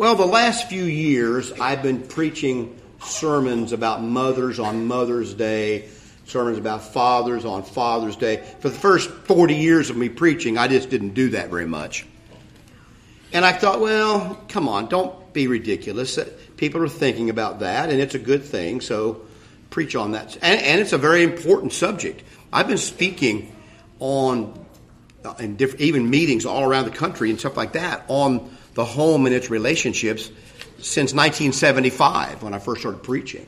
Well, the last few years, I've been preaching sermons about mothers on Mother's Day, sermons about fathers on Father's Day. For the first 40 years of me preaching, I just didn't do that very much. And I thought, well, come on, don't be ridiculous. People are thinking about that, and it's a good thing, so preach on that. And it's a very important subject. I've been speaking on, in different, even meetings all around the country and stuff like that, on the home and its relationships since 1975 when I first started preaching.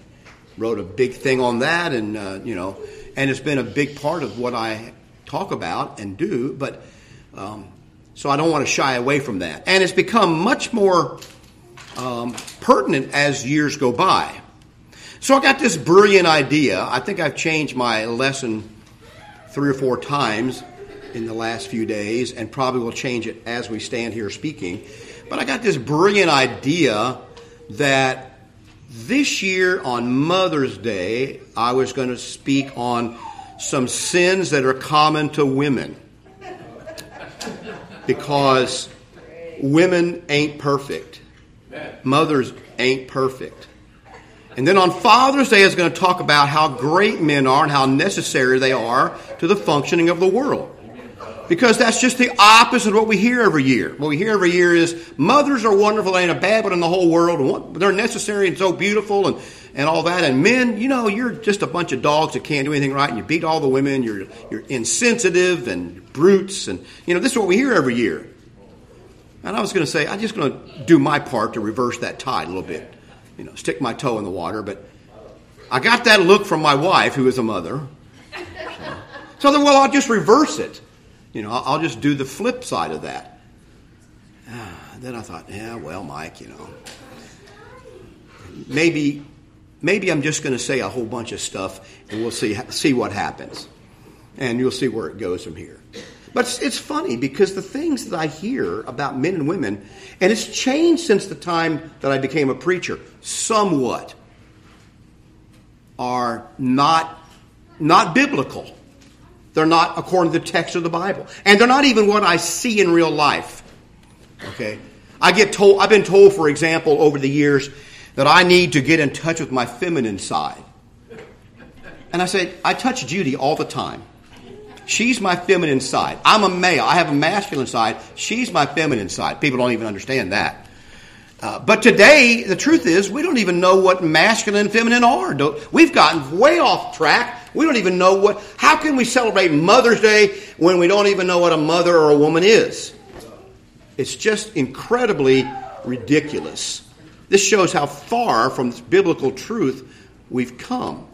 Wrote a big thing on that, and and it's been a big part of what I talk about and do, but so I don't want to shy away from that. And it's become much more pertinent as years go by. So I got this brilliant idea. I think I've changed my lesson 3 or 4 times in the last few days, and probably will change it as we stand here speaking. But I got this brilliant idea that this year on Mother's Day, I was going to speak on some sins that are common to women. Because women ain't perfect. Mothers ain't perfect. And then on Father's Day, I was going to talk about how great men are and how necessary they are to the functioning of the world. Because that's just the opposite of what we hear every year. What we hear every year is mothers are wonderful, ain't a bad one in the whole world, and they're necessary and so beautiful and all that. And men, you're just a bunch of dogs that can't do anything right, and you beat all the women, you're insensitive and brutes, and this is what we hear every year. And I was going to say, I'm just going to do my part to reverse that tide a little bit, stick my toe in the water. But I got that look from my wife, who is a mother. So then, well, I'll just reverse it. I'll just do the flip side of that. Then I thought, yeah, well, Mike, maybe I'm just going to say a whole bunch of stuff, and we'll see what happens, and you'll see where it goes from here. But it's funny because the things that I hear about men and women, and it's changed since the time that I became a preacher, somewhat, are not biblical. They're not according to the text of the Bible. And they're not even what I see in real life. Okay? I've been told, for example, over the years that I need to get in touch with my feminine side. And I say, I touch Judy all the time. She's my feminine side. I'm a male. I have a masculine side. She's my feminine side. People don't even understand that. But today, the truth is, we don't even know what masculine and feminine are. We've gotten way off track. We don't even know how can we celebrate Mother's Day when we don't even know what a mother or a woman is? It's just incredibly ridiculous. This shows how far from this biblical truth we've come.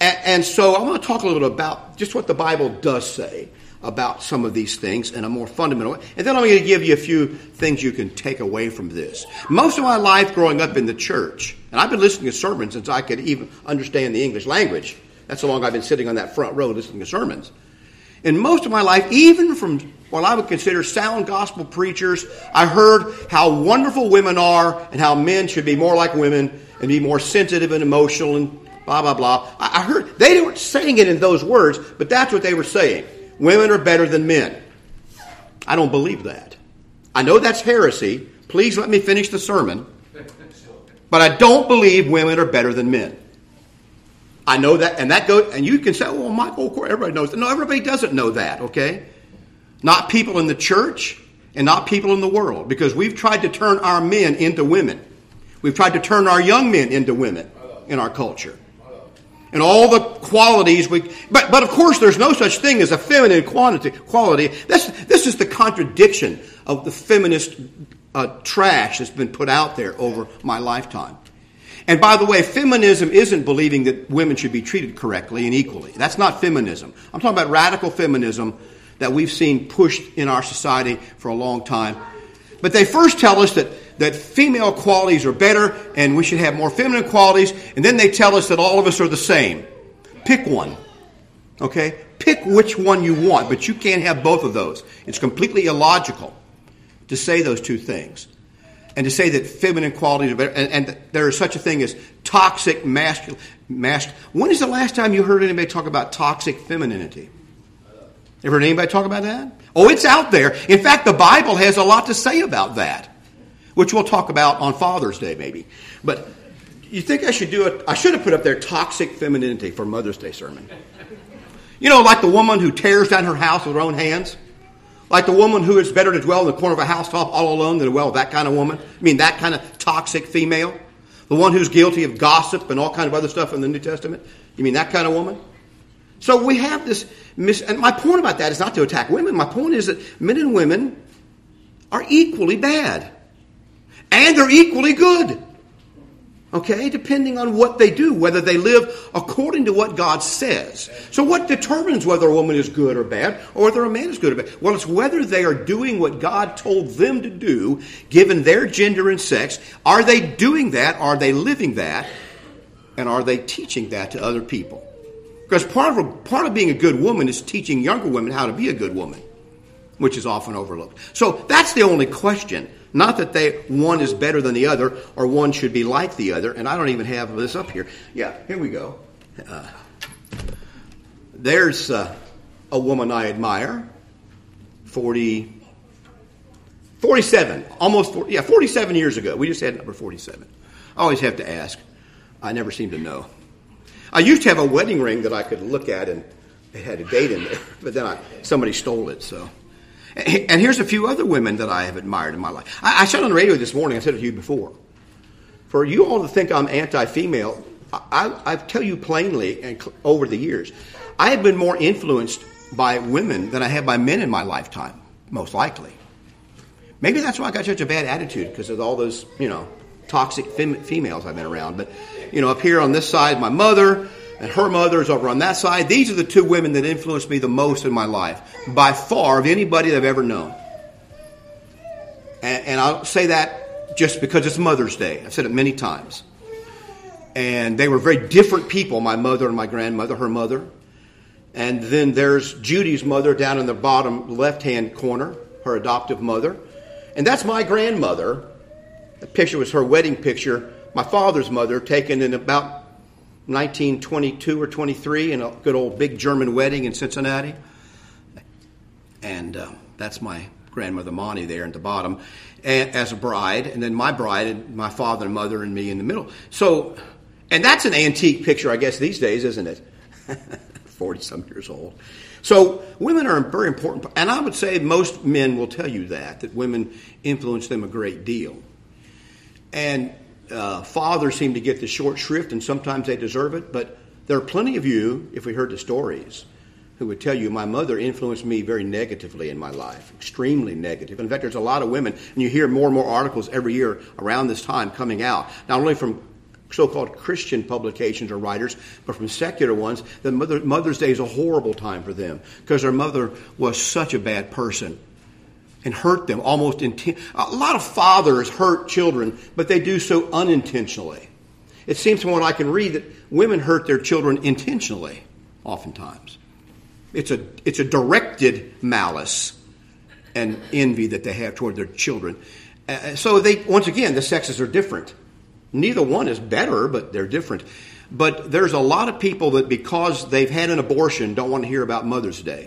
And so I want to talk a little bit about just what the Bible does say about some of these things in a more fundamental way. And then I'm going to give you a few things you can take away from this. Most of my life growing up in the church, and I've been listening to sermons since I could even understand the English language. That's how long I've been sitting on that front row listening to sermons. And most of my life, even from what I would consider sound gospel preachers, I heard how wonderful women are and how men should be more like women and be more sensitive and emotional and blah, blah, blah. I heard they weren't saying it in those words, but that's what they were saying. Women are better than men. I don't believe that. I know that's heresy. Please let me finish the sermon. But I don't believe women are better than men. I know that, and that goes, and you can say, well, Michael, everybody knows that. No, everybody doesn't know that, okay? Not people in the church and not people in the world, because we've tried to turn our men into women. We've tried to turn our young men into women in our culture. And all the qualities but of course there's no such thing as a feminine quality. This is the contradiction of the feminist trash that's been put out there over my lifetime. And by the way, feminism isn't believing that women should be treated correctly and equally. That's not feminism. I'm talking about radical feminism that we've seen pushed in our society for a long time. But they first tell us that female qualities are better and we should have more feminine qualities. And then they tell us that all of us are the same. Pick one. Okay? Pick which one you want, but you can't have both of those. It's completely illogical to say those two things. And to say that feminine qualities are better, and there is such a thing as toxic masculine. When is the last time you heard anybody talk about toxic femininity? Ever heard anybody talk about that? Oh, it's out there. In fact, the Bible has a lot to say about that. which we'll talk about on Father's Day maybe. But you think I should do it? I should have put up there toxic femininity for Mother's Day sermon. You know, like the woman who tears down her house with her own hands. Like the woman who is better to dwell in the corner of a housetop all alone than to dwell with that kind of woman. I mean, that kind of toxic female. The one who's guilty of gossip and all kind of other stuff in the New Testament. You mean that kind of woman? So we have this, and my point about that is not to attack women. My point is that men and women are equally bad. And they're equally good. Okay, depending on what they do, whether they live according to what God says. So what determines whether a woman is good or bad, or whether a man is good or bad? Well, it's whether they are doing what God told them to do, given their gender and sex. Are they doing that? Are they living that? And are they teaching that to other people? Because part of being a good woman is teaching younger women how to be a good woman, which is often overlooked. So that's the only question. Not that one is better than the other, or one should be like the other. And I don't even have this up here. Yeah, here we go. There's a woman I admire, 47, almost 40, yeah, 47 years ago. We just had number 47. I always have to ask. I never seem to know. I used to have a wedding ring that I could look at, and it had a date in there, but then somebody stole it, so... And here's a few other women that I have admired in my life. I said on the radio this morning, I said it to you before, for you all to think I'm anti-female, I tell you plainly, and over the years, I have been more influenced by women than I have by men in my lifetime, most likely. Maybe that's why I got such a bad attitude, because of all those, toxic females I've been around. But, up here on this side, my mother... and her mother's over on that side. These are the two women that influenced me the most in my life, by far, of anybody I've ever known. And I'll say that just because it's Mother's Day. I've said it many times. And they were very different people, my mother and my grandmother, her mother. And then there's Judy's mother down in the bottom left-hand corner, her adoptive mother. And that's my grandmother. The picture was her wedding picture. My father's mother, taken in about 1922 or 23 in a good old big German wedding in Cincinnati. And that's my grandmother Monty there at the bottom as a bride. And then my bride and my father and mother and me in the middle. So, and that's an antique picture, I guess, these days, isn't it? 40-some years old. So women are very important. And I would say most men will tell you that women influence them a great deal. And... fathers seem to get the short shrift, and sometimes they deserve it, but there are plenty of you, if we heard the stories, who would tell you my mother influenced me very negatively in my life, extremely negative. In fact, there's a lot of women, and you hear more and more articles every year around this time coming out, not only from so-called Christian publications or writers, but from secular ones, that Mother's Day is a horrible time for them because their mother was such a bad person. And hurt them almost a lot of fathers hurt children, but they do so unintentionally. It seems from what I can read that women hurt their children intentionally, oftentimes. It's a directed malice and envy that they have toward their children. So they once again, the sexes are different. Neither one is better, but they're different. But there's a lot of people that because they've had an abortion don't want to hear about Mother's Day.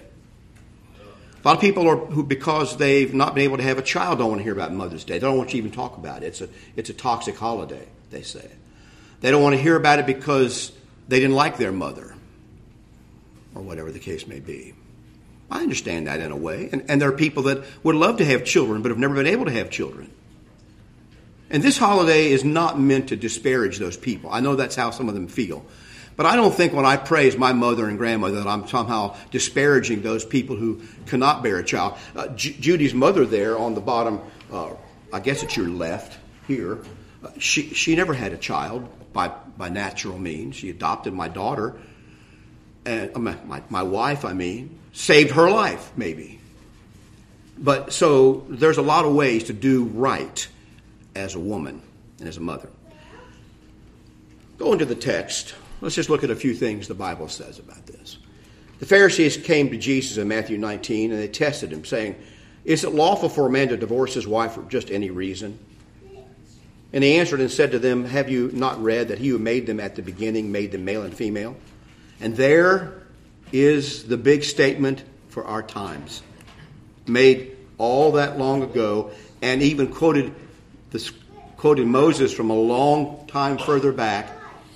A lot of people who, because they've not been able to have a child, don't want to hear about Mother's Day. They don't want you to even talk about it. It's a toxic holiday, they say. They don't want to hear about it because they didn't like their mother or whatever the case may be. I understand that in a way. And there are people that would love to have children but have never been able to have children. And this holiday is not meant to disparage those people. I know that's how some of them feel. But I don't think when I praise my mother and grandmother that I'm somehow disparaging those people who cannot bear a child. Judy's mother there on the bottom, I guess it's your left here, she never had a child by natural means. She adopted my daughter, and my wife, saved her life maybe. But so there's a lot of ways to do right as a woman and as a mother. Go into the text. Let's just look at a few things the Bible says about this. The Pharisees came to Jesus in Matthew 19, and they tested him, saying, "Is it lawful for a man to divorce his wife for just any reason?" And he answered and said to them, "Have you not read that he who made them at the beginning made them male and female?" And there is the big statement for our times, made all that long ago, and even quoted This quoted Moses from a long time further back.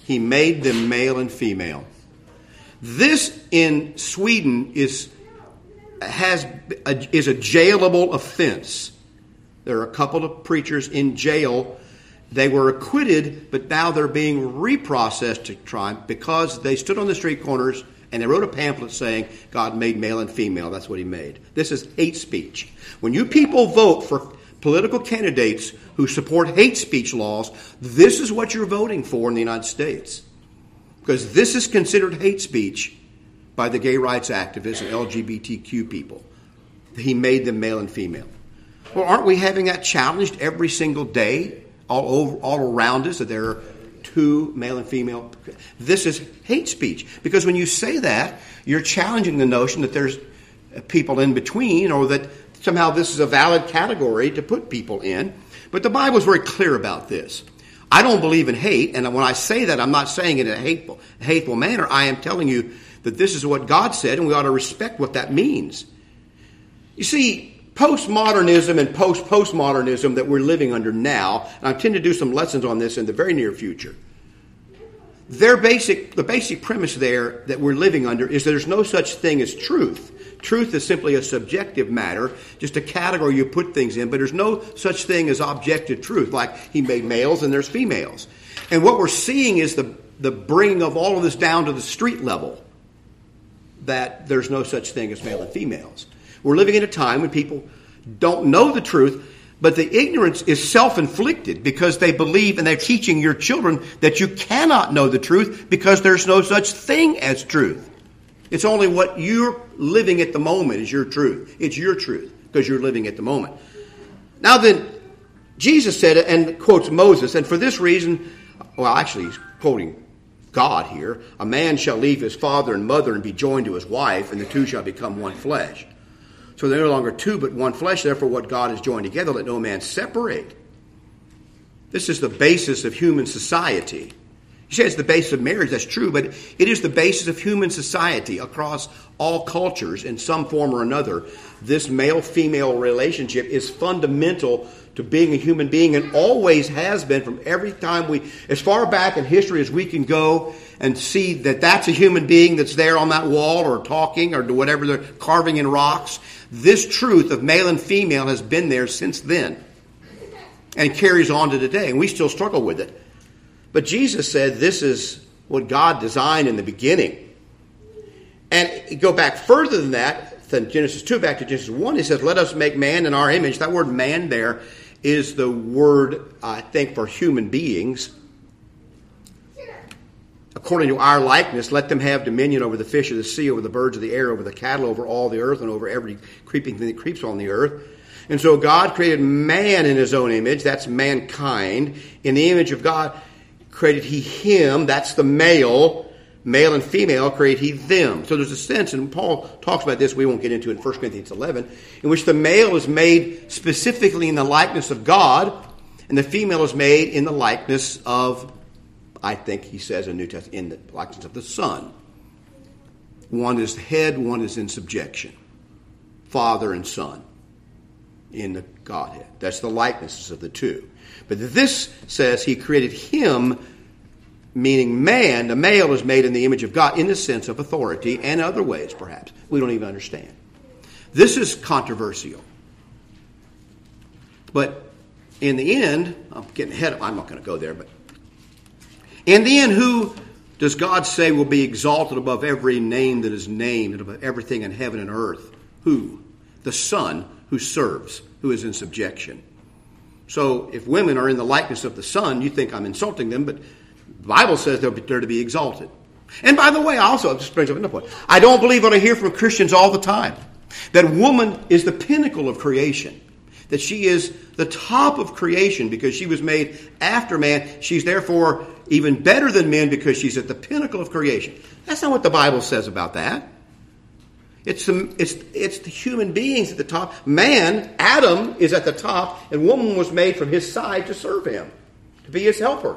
He made them male and female. This in Sweden is a jailable offense. There are a couple of preachers in jail. They were acquitted, but now they're being reprocessed to trial because they stood on the street corners and they wrote a pamphlet saying, God made male and female. That's what he made. This is hate speech. When you people vote for political candidates who support hate speech laws, this is what you're voting for in the United States. Because this is considered hate speech by the gay rights activists and LGBTQ people. He made them male and female. Well, aren't we having that challenged every single day all around us, that there are two male and female? This is hate speech. Because when you say that, you're challenging the notion that there's people in between, or that somehow this is a valid category to put people in. But the Bible is very clear about this. I don't believe in hate, and when I say that, I'm not saying it in a hateful manner. I am telling you that this is what God said, and we ought to respect what that means. You see, postmodernism and post-postmodernism that we're living under now, and I intend to do some lessons on this in the very near future, the basic premise there that we're living under is there's no such thing as truth. Truth is simply a subjective matter, just a category you put things in, but there's no such thing as objective truth, like he made males and there's females. And what we're seeing is the bringing of all of this down to the street level, that there's no such thing as male and females. We're living in a time when people don't know the truth, but the ignorance is self-inflicted because they believe and they're teaching your children that you cannot know the truth because there's no such thing as truth. It's only what you're living at the moment is your truth. It's your truth because you're living at the moment. Now then, Jesus said, and quotes Moses, and for this reason, well, actually he's quoting God here, a man shall leave his father and mother and be joined to his wife, and the two shall become one flesh. So they're no longer two but one flesh, therefore what God has joined together, let no man separate. This is the basis of human society. You say it's the basis of marriage, that's true, but it is the basis of human society across all cultures in some form or another. This male-female relationship is fundamental to being a human being and always has been from every time as far back in history as we can go and see that that's a human being that's there on that wall or talking or whatever they're carving in rocks. This truth of male and female has been there since then and carries on to today, and we still struggle with it. But Jesus said this is what God designed in the beginning. And go back further than that, from Genesis 2 back to Genesis 1, he says, let us make man in our image. That word man there is the word, I think, for human beings. According to our likeness, let them have dominion over the fish of the sea, over the birds of the air, over the cattle, over all the earth, and over every creeping thing that creeps on the earth. And so God created man in his own image. That's mankind. In the image of God created he him, that's the male and female, created he them. So there's a sense, and Paul talks about this, we won't get into it in 1 Corinthians 11, in which the male is made specifically in the likeness of God, and the female is made in the likeness of, I think he says in New Testament, in the likeness of the Son. One is the head, one is in subjection. Father and Son in the Godhead. That's the likenesses of the two. But this says he created him, meaning man. The male is made in the image of God in the sense of authority and other ways, perhaps. We don't even understand. This is controversial. But in the end, I'm not going to go there, but in the end, who does God say will be exalted above every name that is named and above everything in heaven and earth? Who? The Son who serves, who is in subjection. So if women are in the likeness of the Son, you think I'm insulting them, but the Bible says they're to be exalted. And by the way, this brings up another point. I don't believe what I hear from Christians all the time, that woman is the pinnacle of creation, that she is the top of creation because she was made after man. She's therefore even better than men because she's at the pinnacle of creation. That's not what the Bible says about that. It's the human beings at the top. Man, Adam, is at the top, and woman was made from his side to serve him, to be his helper.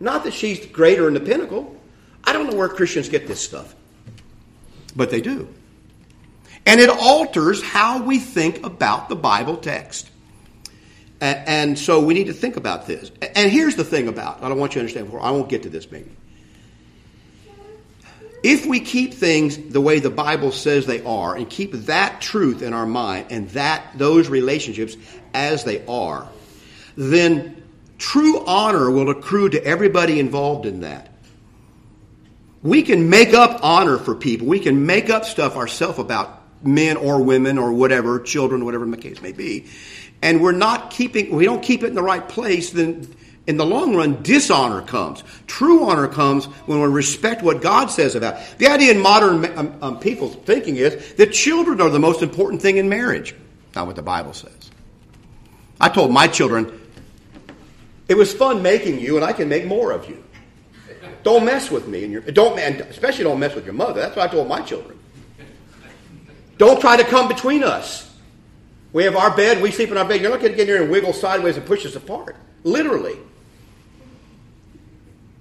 Not that she's greater in the pinnacle. I don't know where Christians get this stuff, but they do. And it alters how we think about the Bible text. And so we need to think about this. And here's the thing about, I don't want you to understand before, I won't get to this maybe. If we keep things the way the Bible says they are and keep that truth in our mind and those relationships as they are, then true honor will accrue to everybody involved in that. We can make up honor for people. We can make up stuff ourselves about men or women or whatever, children, whatever the case may be. And we don't keep it in the right place, then in the long run, dishonor comes. True honor comes when we respect what God says about it. The idea in modern people's thinking is that children are the most important thing in marriage. Not what the Bible says. I told my children, it was fun making you, and I can make more of you. Don't mess with me, especially don't mess with your mother. That's what I told my children. Don't try to come between us. We have our bed, we sleep in our bed. You're not going to get in here and wiggle sideways and push us apart. Literally.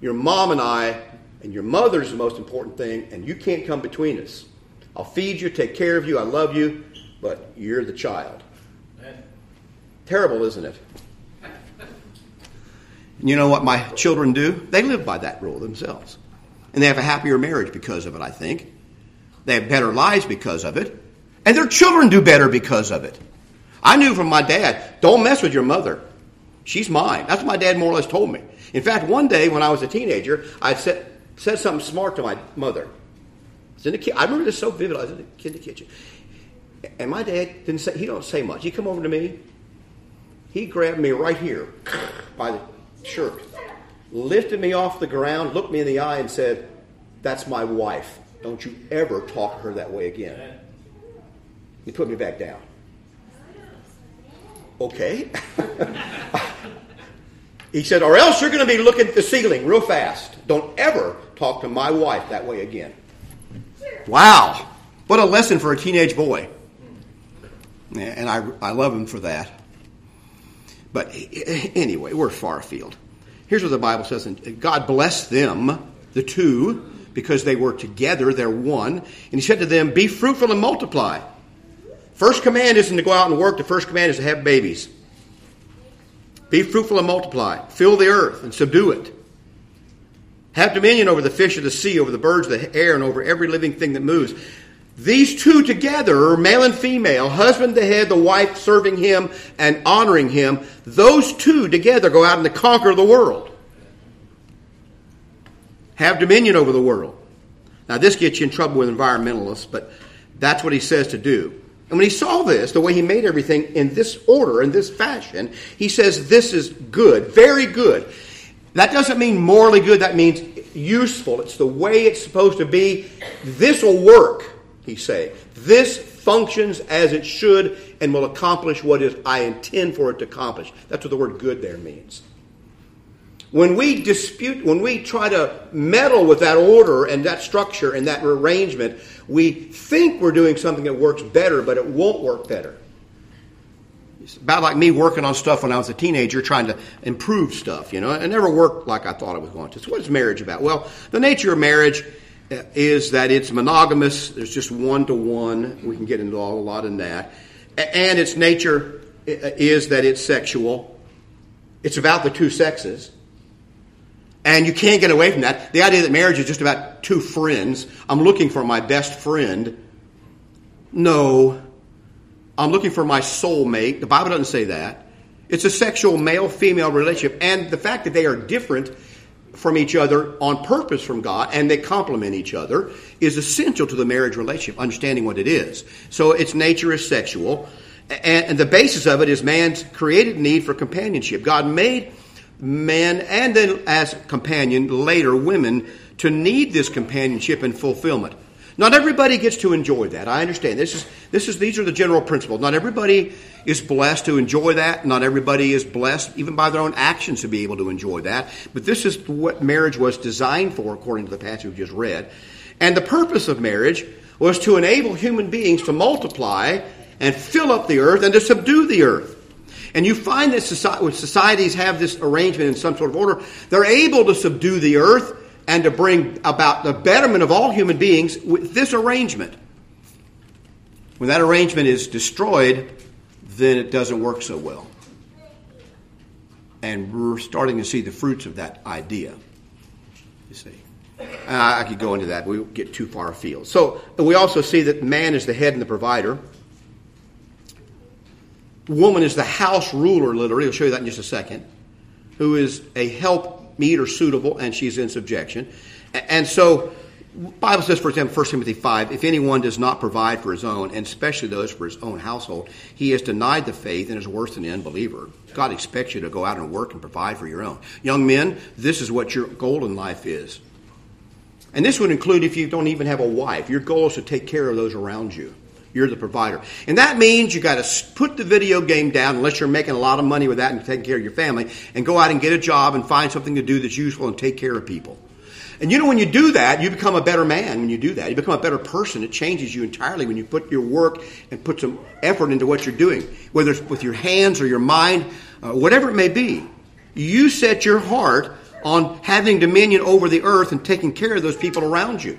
Your mom and I, and your mother's the most important thing, and you can't come between us. I'll feed you, take care of you, I love you, but you're the child. Terrible, isn't it? You know what my children do? They live by that rule themselves. And they have a happier marriage because of it, I think. They have better lives because of it. And their children do better because of it. I knew from my dad, don't mess with your mother. She's mine. That's what my dad more or less told me. In fact, one day when I was a teenager, I said something smart to my mother. I remember this so vividly. I was in the kitchen. And my dad he don't say much. He come over to me. He grabbed me right here by the shirt, lifted me off the ground, looked me in the eye and said, that's my wife. Don't you ever talk to her that way again. He put me back down. Okay. He said, or else you're going to be looking at the ceiling real fast. Don't ever talk to my wife that way again. Wow. What a lesson for a teenage boy. And I love him for that. But anyway, we're far afield. Here's what the Bible says. And God blessed them, the two, because they were together, they're one. And he said to them, be fruitful and multiply. First command isn't to go out and work. The first command is to have babies. Be fruitful and multiply. Fill the earth and subdue it. Have dominion over the fish of the sea, over the birds of the air, and over every living thing that moves. These two together, male and female, husband the head, the wife serving him and honoring him, those two together go out and conquer the world. Have dominion over the world. Now this gets you in trouble with environmentalists, but that's what he says to do. And when he saw this, the way he made everything in this order, in this fashion, he says this is good, very good. That doesn't mean morally good, that means useful. It's the way it's supposed to be. This will work. He's saying, this functions as it should and will accomplish what I intend for it to accomplish. That's what the word good there means. When we dispute, when we try to meddle with that order and that structure and that arrangement, we think we're doing something that works better, but it won't work better. It's about like me working on stuff when I was a teenager, trying to improve stuff, you know. It never worked like I thought it was going to. So what is marriage about? Well, the nature of marriage is that it's monogamous. There's just one-to-one. We can get into a lot in that. And its nature is that it's sexual. It's about the two sexes. And you can't get away from that. The idea that marriage is just about two friends. I'm looking for my best friend. No. I'm looking for my soulmate. The Bible doesn't say that. It's a sexual male-female relationship. And the fact that they are different from each other on purpose from God, and they complement each other, is essential to the marriage relationship, understanding what it is. So its nature is sexual, and the basis of it is man's created need for companionship. God made men, and then as companion, later women, to need this companionship and fulfillment. Not everybody gets to enjoy that. I understand. These are the general principles. Not everybody is blessed to enjoy that. Not everybody is blessed even by their own actions to be able to enjoy that. But this is what marriage was designed for, according to the passage we just read. And the purpose of marriage was to enable human beings to multiply and fill up the earth and to subdue the earth. And you find that societies have this arrangement in some sort of order. They're able to subdue the earth and to bring about the betterment of all human beings with this arrangement. When that arrangement is destroyed, then it doesn't work so well. And we're starting to see the fruits of that idea, you see. And I could go into that, but we won't get too far afield. So we also see that man is the head and the provider. Woman is the house ruler, literally. I'll show you that in just a second. Who is a helpmeet or suitable, and she's in subjection. And so the Bible says, for example, 1 Timothy 5, if anyone does not provide for his own, and especially those for his own household, he has denied the faith and is worse than an unbeliever. God expects you to go out and work and provide for your own. Young men, this is what your goal in life is. And this would include if you don't even have a wife. Your goal is to take care of those around you. You're the provider. And that means you got to put the video game down, unless you're making a lot of money with that and taking care of your family, and go out and get a job and find something to do that's useful and take care of people. And you know, when you do that, you become a better man when you do that. You become a better person. It changes you entirely when you put your work and put some effort into what you're doing, whether it's with your hands or your mind, whatever it may be. You set your heart on having dominion over the earth and taking care of those people around you.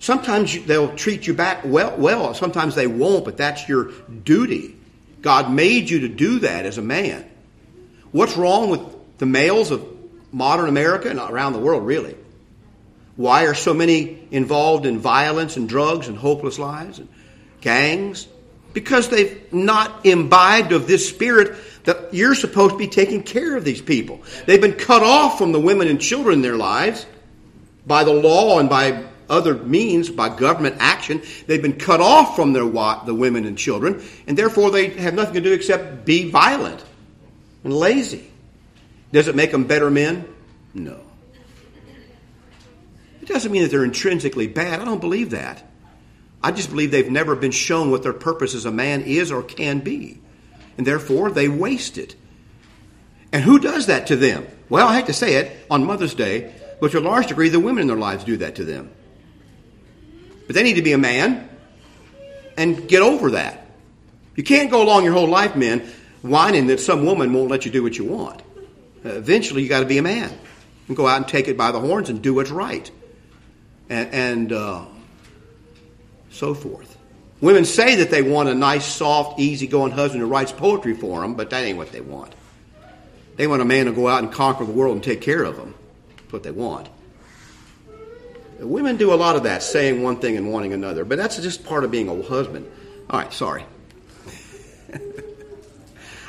Sometimes they'll treat you back well. Sometimes they won't, but that's your duty. God made you to do that as a man. What's wrong with the males of modern America and around the world, really? Why are so many involved in violence and drugs and hopeless lives and gangs? Because they've not imbibed of this spirit that you're supposed to be taking care of these people. They've been cut off from the women and children in their lives by the law and by other means, by government action. They've been cut off from the women and children, and therefore they have nothing to do except be violent and lazy. Does it make them better men? No. It doesn't mean that they're intrinsically bad. I don't believe that. I just believe they've never been shown what their purpose as a man is or can be, and therefore they waste it. And who does that to them? Well, I hate to say it, on Mother's Day, but to a large degree, the women in their lives do that to them. But they need to be a man and get over that. You can't go along your whole life, men, whining that some woman won't let you do what you want. Eventually, you got to be a man and go out and take it by the horns and do what's right and so forth. Women say that they want a nice, soft, easygoing husband who writes poetry for them, but that ain't what they want. They want a man to go out and conquer the world and take care of them. That's what they want. Women do a lot of that, saying one thing and wanting another. But that's just part of being a husband. All right, sorry.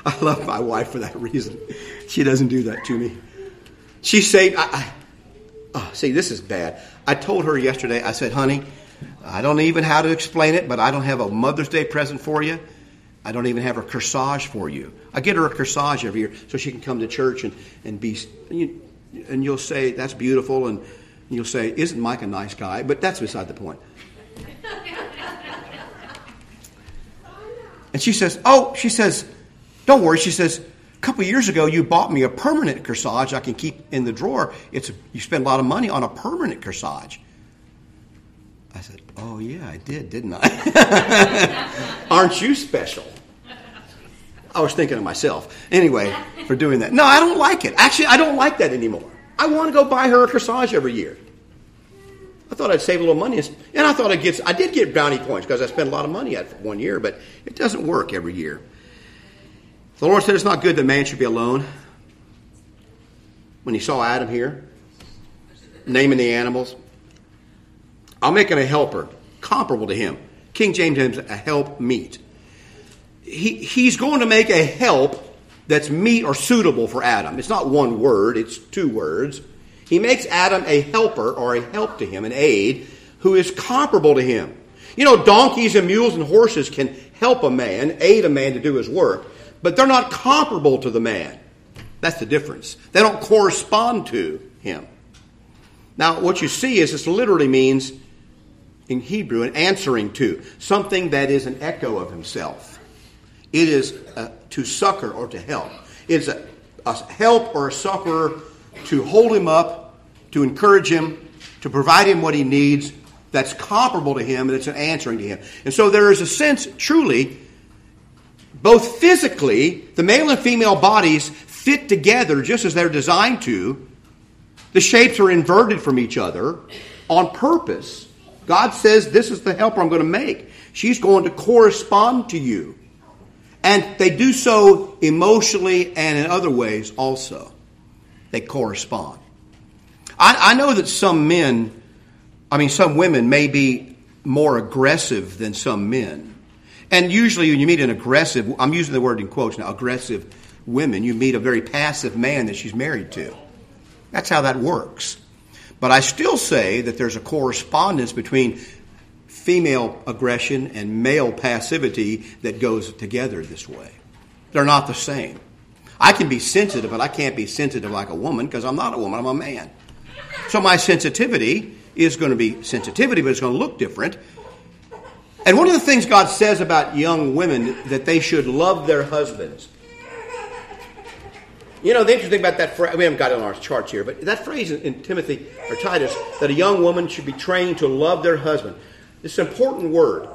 I love my wife for that reason. She doesn't do that to me. She said, see, this is bad. I told her yesterday, I said, honey, I don't even know how to explain it, but I don't have a Mother's Day present for you. I don't even have a corsage for you. I get her a corsage every year so she can come to church and be, and you'll say, that's beautiful, and you'll say, isn't Mike a nice guy? But that's beside the point. And she says, don't worry. She says, a couple of years ago, you bought me a permanent corsage I can keep in the drawer. You spent a lot of money on a permanent corsage. I said, oh, yeah, I did, didn't I? Aren't you special? I was thinking of myself. Anyway, for doing that. No, I don't like it. Actually, I don't like that anymore. I want to go buy her a corsage every year. I thought I'd save a little money. And I thought I did get brownie points because I spent a lot of money at one year, but it doesn't work every year. The Lord said it's not good that man should be alone. When he saw Adam here, naming the animals, I'll make him a helper, comparable to him. King James has a helpmeet. He's going to make a help that's meet or suitable for Adam. It's not one word, it's two words. He makes Adam a helper or a help to him, an aid, who is comparable to him. You know, donkeys and mules and horses can help a man, aid a man to do his work, but they're not comparable to the man. That's the difference. They don't correspond to him. Now, what you see is this literally means, in Hebrew, an answering to, something that is an echo of himself. It is to succor or to help. It's a help or a succor to hold him up, to encourage him, to provide him what he needs that's comparable to him and it's an answering to him. And so there is a sense, truly, both physically, the male and female bodies fit together just as they're designed to. The shapes are inverted from each other on purpose. God says, this is the helper I'm going to make. She's going to correspond to you. And they do so emotionally and in other ways also. They correspond. I know that some women may be more aggressive than some men. And usually when you meet an aggressive, I'm using the word in quotes now, aggressive women, you meet a very passive man that she's married to. That's how that works. But I still say that there's a correspondence between female aggression and male passivity that goes together this way. They're not the same. I can be sensitive, but I can't be sensitive like a woman because I'm not a woman, I'm a man. So my sensitivity is going to be sensitivity, but it's going to look different. And one of the things God says about young women that they should love their husbands. You know, the interesting thing about that phrase, we haven't got it on our charts here, but that phrase in Timothy or Titus, that a young woman should be trained to love their husband. It's an important word.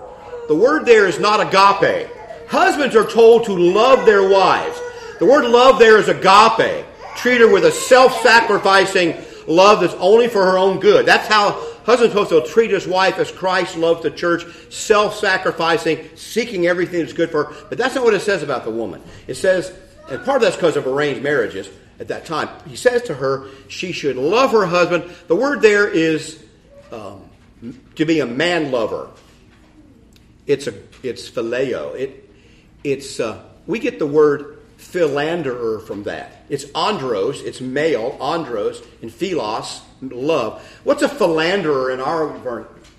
The word there is not agape. Husbands are told to love their wives. The word love there is agape. Treat her with a self-sacrificing love that's only for her own good. That's how husband's supposed to treat his wife, as Christ loved the church, self-sacrificing, seeking everything that's good for her. But that's not what it says about the woman. It says, and part of that's because of arranged marriages at that time, he says to her, she should love her husband. The word there is to be a man lover. It's phileo. We get the word philanderer from that. It's andros, it's male, andros, and philos, love. What's a philanderer in our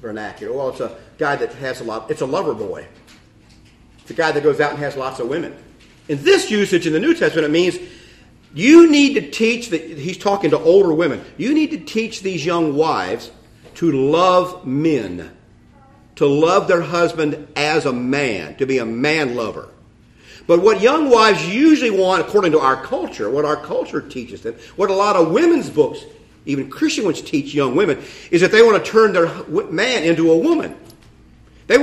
vernacular? Well, it's a guy that has it's a lover boy. It's a guy that goes out and has lots of women. In this usage in the New Testament, it means you need to teach, he's talking to older women, you need to teach these young wives to love men, to love their husband as a man, to be a man lover. But what young wives usually want, according to our culture, what our culture teaches them, what a lot of women's books, even Christian ones, teach young women, is that they want to turn their man into a woman. Their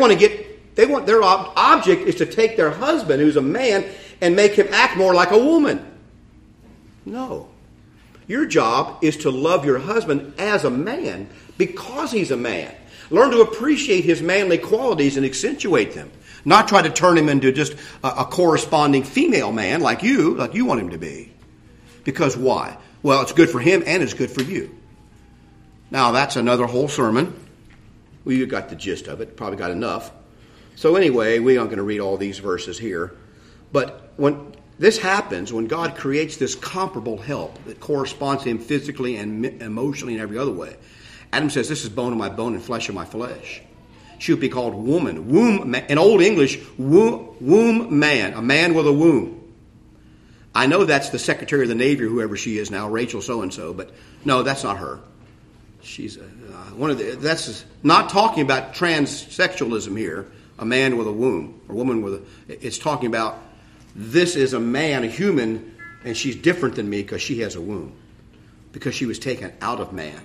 object is to take their husband, who's a man, and make him act more like a woman. No. Your job is to love your husband as a man because he's a man. Learn to appreciate his manly qualities and accentuate them. Not try to turn him into just a corresponding female man like you want him to be. Because why? Well, it's good for him and it's good for you. Now, that's another whole sermon. Well, you got the gist of it. Probably got enough. So anyway, we aren't going to read all these verses here. But when this happens, when God creates this comparable help that corresponds to him physically and emotionally and every other way, Adam says, this is bone of my bone and flesh of my flesh. She would be called woman. Womb, in Old English, womb man, a man with a womb. I know that's the Secretary of the Navy, whoever she is now, Rachel so-and-so, but no, that's not her. She's that's not talking about transsexualism here. A man with a womb, or woman with a... It's talking about this is a man, a human, and she's different than me because she has a womb. Because she was taken out of man.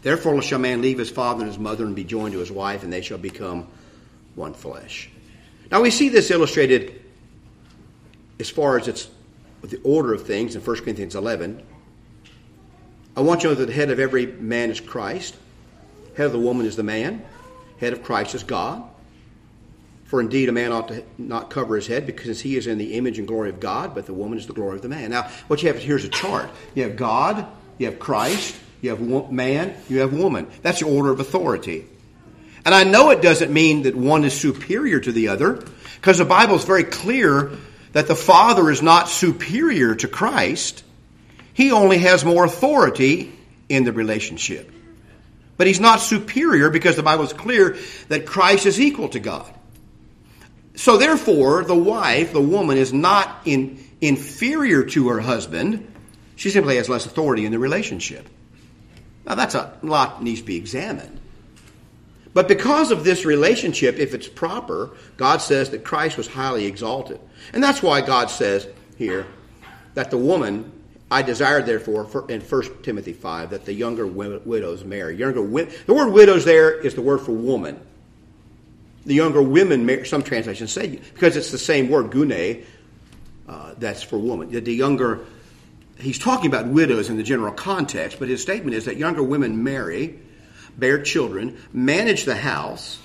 Therefore shall man leave his father and his mother and be joined to his wife, and they shall become one flesh. Now we see this illustrated as far as it's the order of things in 1 Corinthians 11. I want you to know that the head of every man is Christ. Head of the woman is the man. Head of Christ is God. For indeed a man ought to not cover his head because he is in the image and glory of God, but the woman is the glory of the man. Now, what you have here is a chart. You have God, you have Christ, you have man, you have woman. That's your order of authority. And I know it doesn't mean that one is superior to the other because the Bible is very clear that the Father is not superior to Christ. He only has more authority in the relationship. But he's not superior because the Bible is clear that Christ is equal to God. So therefore, the wife, the woman, is not inferior to her husband. She simply has less authority in the relationship. Now that's a lot needs to be examined. But because of this relationship, if it's proper, God says that Christ was highly exalted. And that's why God says here that the woman, I desire therefore, in 1 Timothy 5, that the younger widows marry. The word widows there is the word for woman. The younger women, some translations say, because it's the same word, gune, that's for woman. The younger, he's talking about widows in the general context, but his statement is that younger women marry, bear children, manage the house,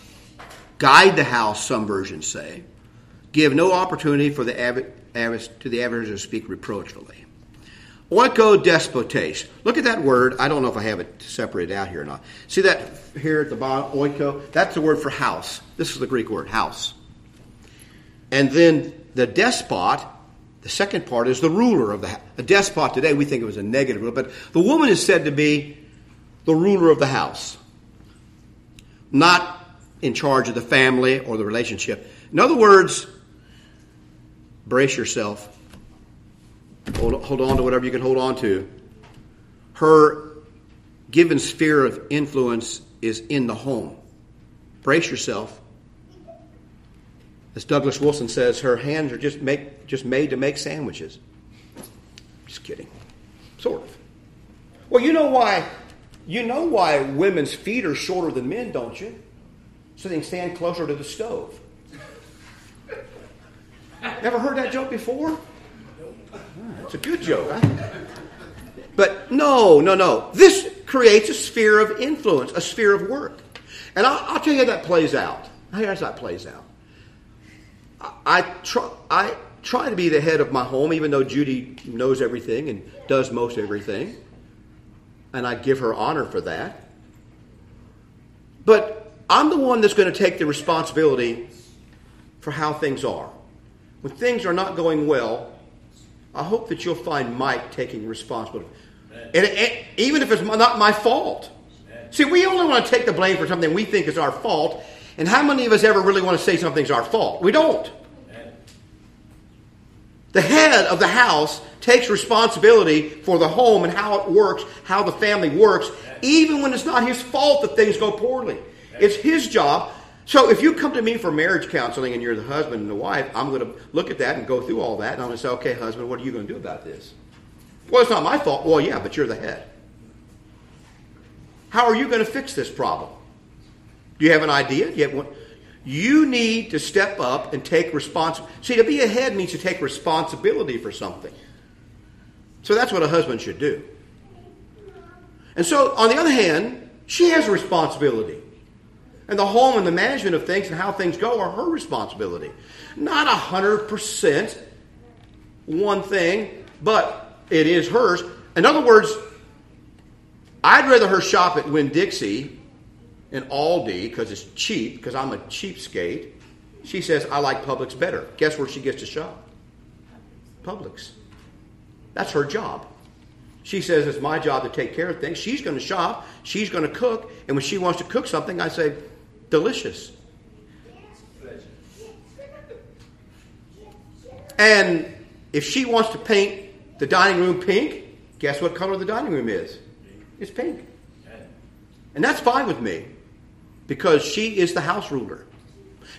guide the house, some versions say, give no opportunity for the average to speak reproachfully. Oikodespotes. Look at that word. I don't know if I have it separated out here or not. See that here at the bottom, oiko? That's the word for house. This is the Greek word, house. And then the despot, the second part, is the ruler of the house. A despot today, we think it was a negative ruler, but the woman is said to be the ruler of the house, not in charge of the family or the relationship. In other words, brace yourself. Hold on to whatever you can hold on to. Her given sphere of influence is in the home. Brace yourself. As Douglas Wilson says, her hands are just made to make sandwiches. Just kidding. Sort of. Well, you know why women's feet are shorter than men, don't you? So they can stand closer to the stove. Never heard that joke before? It's a good joke. But no. This creates a sphere of influence, a sphere of work. And I'll tell you how that plays out. Here's how it plays out. I try to be the head of my home, even though Judy knows everything and does most everything. And I give her honor for that. But I'm the one that's going to take the responsibility for how things are. When things are not going well, I hope that you'll find Mike taking responsibility. And even if it's not my fault. See, we only want to take the blame for something we think is our fault. And how many of us ever really want to say something's our fault? We don't. The head of the house takes responsibility for the home and how it works, how the family works, even when it's not his fault that things go poorly. It's his job. So if you come to me for marriage counseling and you're the husband and the wife, I'm going to look at that and go through all that. And I'm going to say, okay, husband, what are you going to do about this? Well, it's not my fault. Well, yeah, but you're the head. How are you going to fix this problem? Do you have an idea? Do you have one? You need to step up and take responsibility. See, to be a head means to take responsibility for something. So that's what a husband should do. And so, on the other hand, she has a responsibility. And the home and the management of things and how things go are her responsibility. Not 100% one thing, but it is hers. In other words, I'd rather her shop at Winn-Dixie and Aldi because it's cheap, because I'm a cheapskate. She says, I like Publix better. Guess where she gets to shop? Publix. That's her job. She says, it's my job to take care of things. She's going to shop. She's going to cook. And when she wants to cook something, I say, delicious. And if she wants to paint the dining room pink, guess what color the dining room is? It's pink. And that's fine with me because she is the house ruler.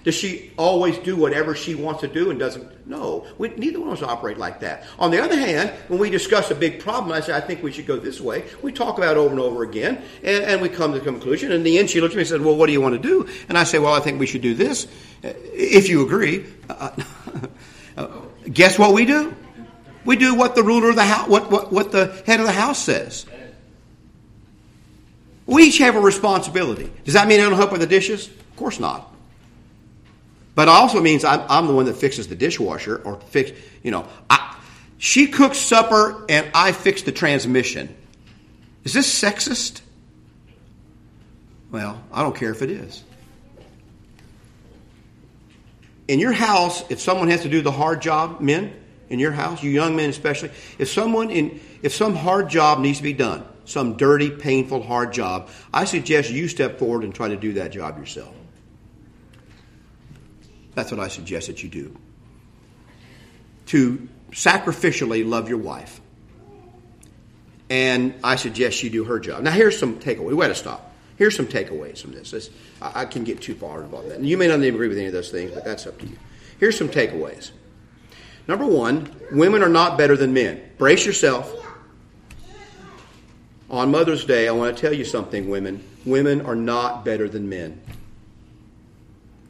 Does she always do whatever she wants to do and doesn't? No. Neither one of us operate like that. On the other hand, when we discuss a big problem, I say, I think we should go this way. We talk about it over and over again, and we come to the conclusion. In the end, she looked at me and said, well, what do you want to do? And I say, well, I think we should do this. If you agree, guess what we do? We do what the ruler of the house, what the head of the house says. We each have a responsibility. Does that mean I don't help with the dishes? Of course not. But it also means I'm the one that fixes the dishwasher or she cooks supper and I fix the transmission. Is this sexist? Well, I don't care if it is. In your house, if someone has to do the hard job, men, in your house, you young men especially, if some hard job needs to be done, some dirty, painful, hard job, I suggest you step forward and try to do that job yourself. That's what I suggest that you do. To sacrificially love your wife. And I suggest you do her job. Now, here's some takeaways. Wait a stop. Here's some takeaways from this. I can get too far involved in that. And you may not even agree with any of those things, but that's up to you. Here's some takeaways. Number one, women are not better than men. Brace yourself. On Mother's Day, I want to tell you something, women. Women are not better than men.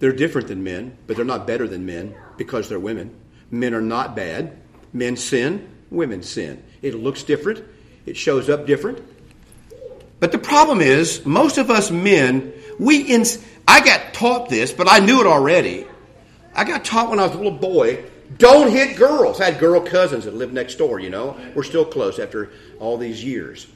They're different than men, but they're not better than men because they're women. Men are not bad. Men sin, women sin. It looks different. It shows up different. But the problem is, most of us men, I got taught this, but I knew it already. I got taught when I was a little boy, don't hit girls. I had girl cousins that lived next door, you know. We're still close after all these years.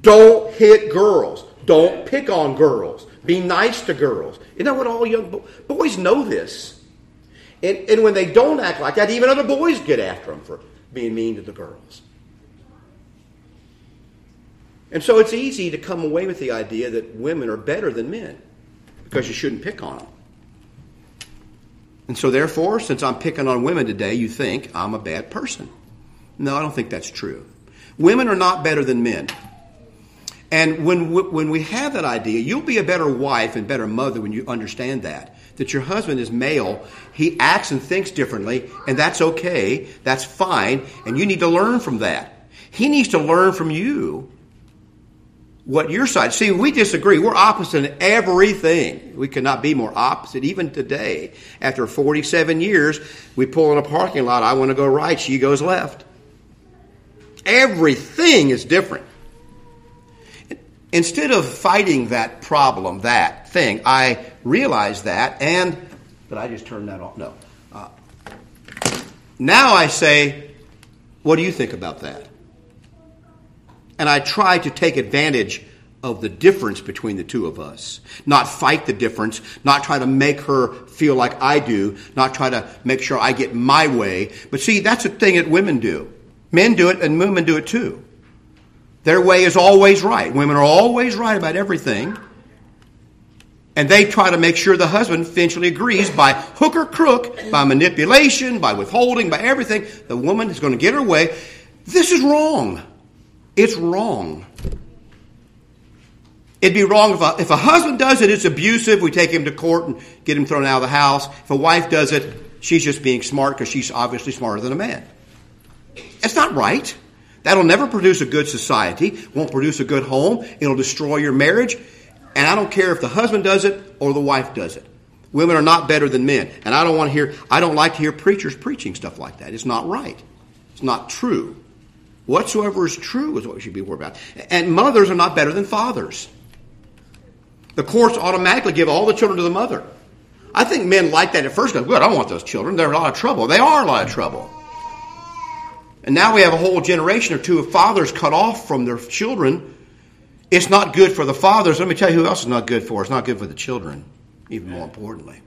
Don't hit girls. Don't pick on girls. Be nice to girls. Isn't that what all young boys know this? And when they don't act like that, even other boys get after them for being mean to the girls. And so it's easy to come away with the idea that women are better than men because you shouldn't pick on them. And so therefore, since I'm picking on women today, you think I'm a bad person. No, I don't think that's true. Women are not better than men. And when we have that idea, you'll be a better wife and better mother when you understand that your husband is male, he acts and thinks differently, and that's okay, that's fine, and you need to learn from that. He needs to learn from you what your side. See, we disagree. We're opposite in everything. We could not be more opposite. Even today, after 47 years, we pull in a parking lot. I want to go right. She goes left. Everything is different. Instead of fighting that problem, that thing, I realize that and... But I just turned that off. No. Now I say, what do you think about that? And I try to take advantage of the difference between the two of us. Not fight the difference. Not try to make her feel like I do. Not try to make sure I get my way. But see, that's a thing that women do. Men do it and women do it too. Their way is always right. Women are always right about everything. And they try to make sure the husband eventually agrees by hook or crook, by manipulation, by withholding, by everything. The woman is going to get her way. This is wrong. It's wrong. It'd be wrong if a husband does it, it's abusive. We take him to court and get him thrown out of the house. If a wife does it, she's just being smart because she's obviously smarter than a man. It's not right. That'll never produce a good society. Won't produce a good home. It'll destroy your marriage. And I don't care if the husband does it or the wife does it. Women are not better than men. And I don't like to hear preachers preaching stuff like that. It's not right. It's not true. Whatsoever is true is what we should be worried about. And mothers are not better than fathers. The courts automatically give all the children to the mother. I think men like that at first. Go, good, I want those children. They're in a lot of trouble. They are in a lot of trouble. And now we have a whole generation or two of fathers cut off from their children. It's not good for the fathers. Let me tell you who else is not good for. It's not good for the children, even more importantly.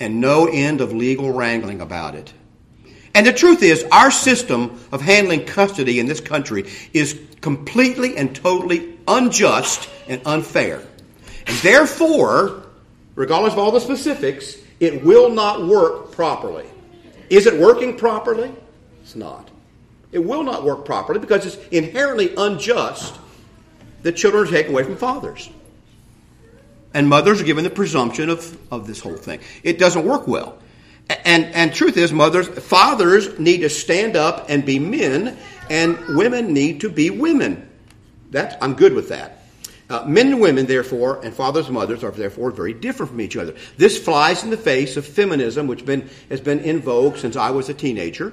And no end of legal wrangling about it. And the truth is, our system of handling custody in this country is completely and totally unjust and unfair. And therefore, regardless of all the specifics, it will not work properly. Is it working properly? It's not. It will not work properly because it's inherently unjust that children are taken away from fathers. And mothers are given the presumption of this whole thing. It doesn't work well. And truth is, fathers need to stand up and be men, and women need to be women. I'm good with that. Men and women, therefore, and fathers and mothers are therefore very different from each other. This flies in the face of feminism, which has been in vogue since I was a teenager.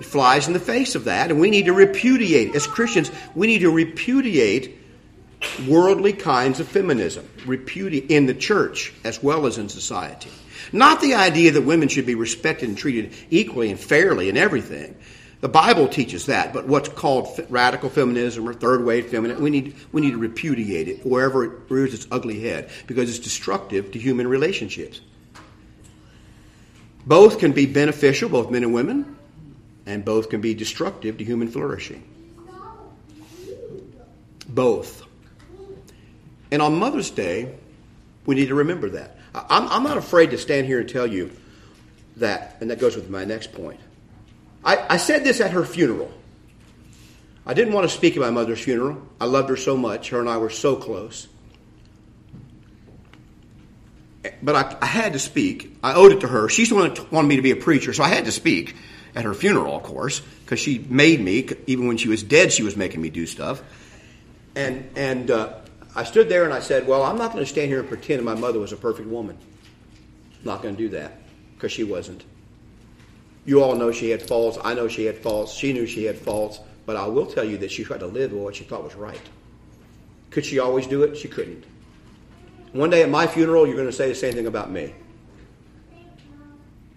It flies in the face of that, and we need to repudiate. As Christians, we need to repudiate worldly kinds of feminism in the church as well as in society. Not the idea that women should be respected and treated equally and fairly in everything. The Bible teaches that, but what's called radical feminism or third-wave feminism, we need to repudiate it wherever it rears its ugly head because it's destructive to human relationships. Both can be beneficial, both men and women, and both can be destructive to human flourishing. Both. And on Mother's Day, we need to remember that. I'm not afraid to stand here and tell you that, and that goes with my next point. I said this at her funeral. I didn't want to speak at my mother's funeral. I loved her so much. Her and I were so close. But I had to speak. I owed it to her. She's the one that wanted me to be a preacher, so I had to speak at her funeral, of course, because she made me. Even when she was dead, she was making me do stuff. And I stood there and I said, well, I'm not going to stand here and pretend my mother was a perfect woman. I'm not going to do that because she wasn't. You all know she had faults. I know she had faults. She knew she had faults. But I will tell you that she tried to live with what she thought was right. Could she always do it? She couldn't. One day at my funeral, you're going to say the same thing about me.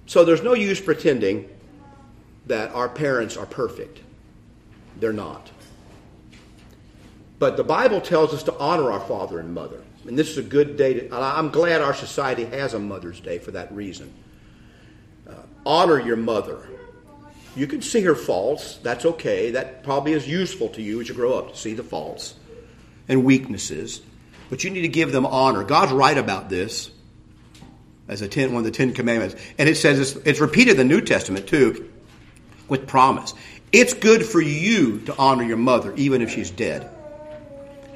So there's no use pretending that our parents are perfect. They're not. But the Bible tells us to honor our father and mother. And this is a good day. I'm glad our society has a Mother's Day for that reason. Honor your mother. You can see her faults. That's okay. That probably is useful to you as you grow up, to see the faults and weaknesses. But you need to give them honor. God's right about this as one of the Ten Commandments. And it says, it's repeated in the New Testament too, with promise. It's good for you to honor your mother, even if she's dead.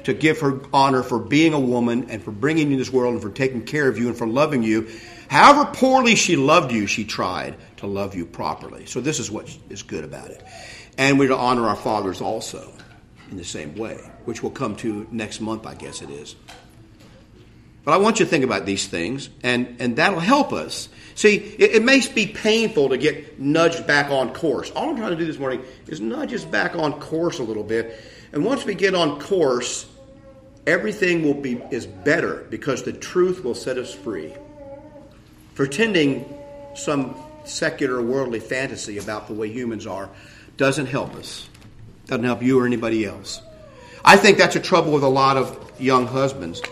To give her honor for being a woman and for bringing you in this world and for taking care of you and for loving you. However poorly she loved you, she tried to love you properly. So this is what is good about it. And we're to honor our fathers also in the same way, which we'll come to next month, I guess it is. But I want you to think about these things, and that'll help us. See, it may be painful to get nudged back on course. All I'm trying to do this morning is nudge us back on course a little bit. And once we get on course, everything is better because the truth will set us free. Pretending some secular worldly fantasy about the way humans are doesn't help us. Doesn't help you or anybody else. I think that's a trouble with a lot of young husbands,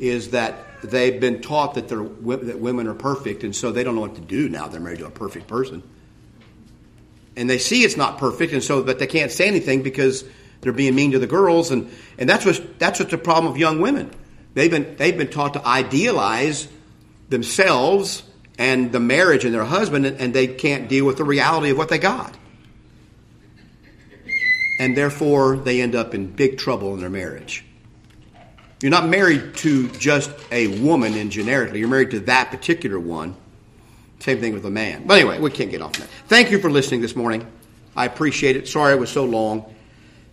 is that they've been taught that women are perfect, and so they don't know what to do now. They're married to a perfect person. And they see it's not perfect, and so but they can't say anything because they're being mean to the girls, and that's what's the problem of young women. They've been taught to idealize themselves and the marriage and their husband, and they can't deal with the reality of what they got. And therefore, they end up in big trouble in their marriage. You're not married to just a woman generically. You're married to that particular one. Same thing with a man. But anyway, we can't get off that. Thank you for listening this morning. I appreciate it. Sorry it was so long.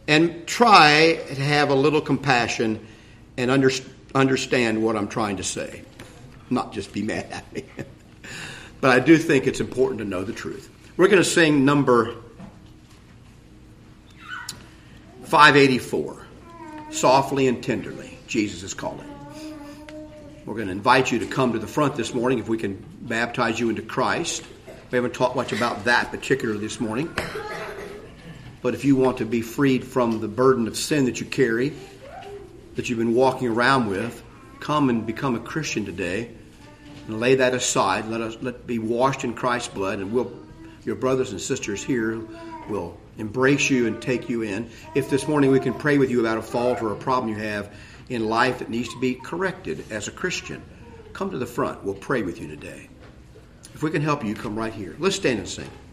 And try to have a little compassion and understand what I'm trying to say. Not just be mad at me. But I do think it's important to know the truth. We're going to sing number 584, Softly and Tenderly. Jesus is calling. We're going to invite you to come to the front this morning if we can baptize you into Christ. We haven't talked much about that particularly this morning. But if you want to be freed from the burden of sin that you carry, that you've been walking around with, come and become a Christian today and lay that aside. Let be washed in Christ's blood, and your brothers and sisters here will embrace you and take you in. If this morning we can pray with you about a fault or a problem you have in life that needs to be corrected as a Christian, come to the front. We'll pray with you today. If we can help you, come right here. Let's stand and sing.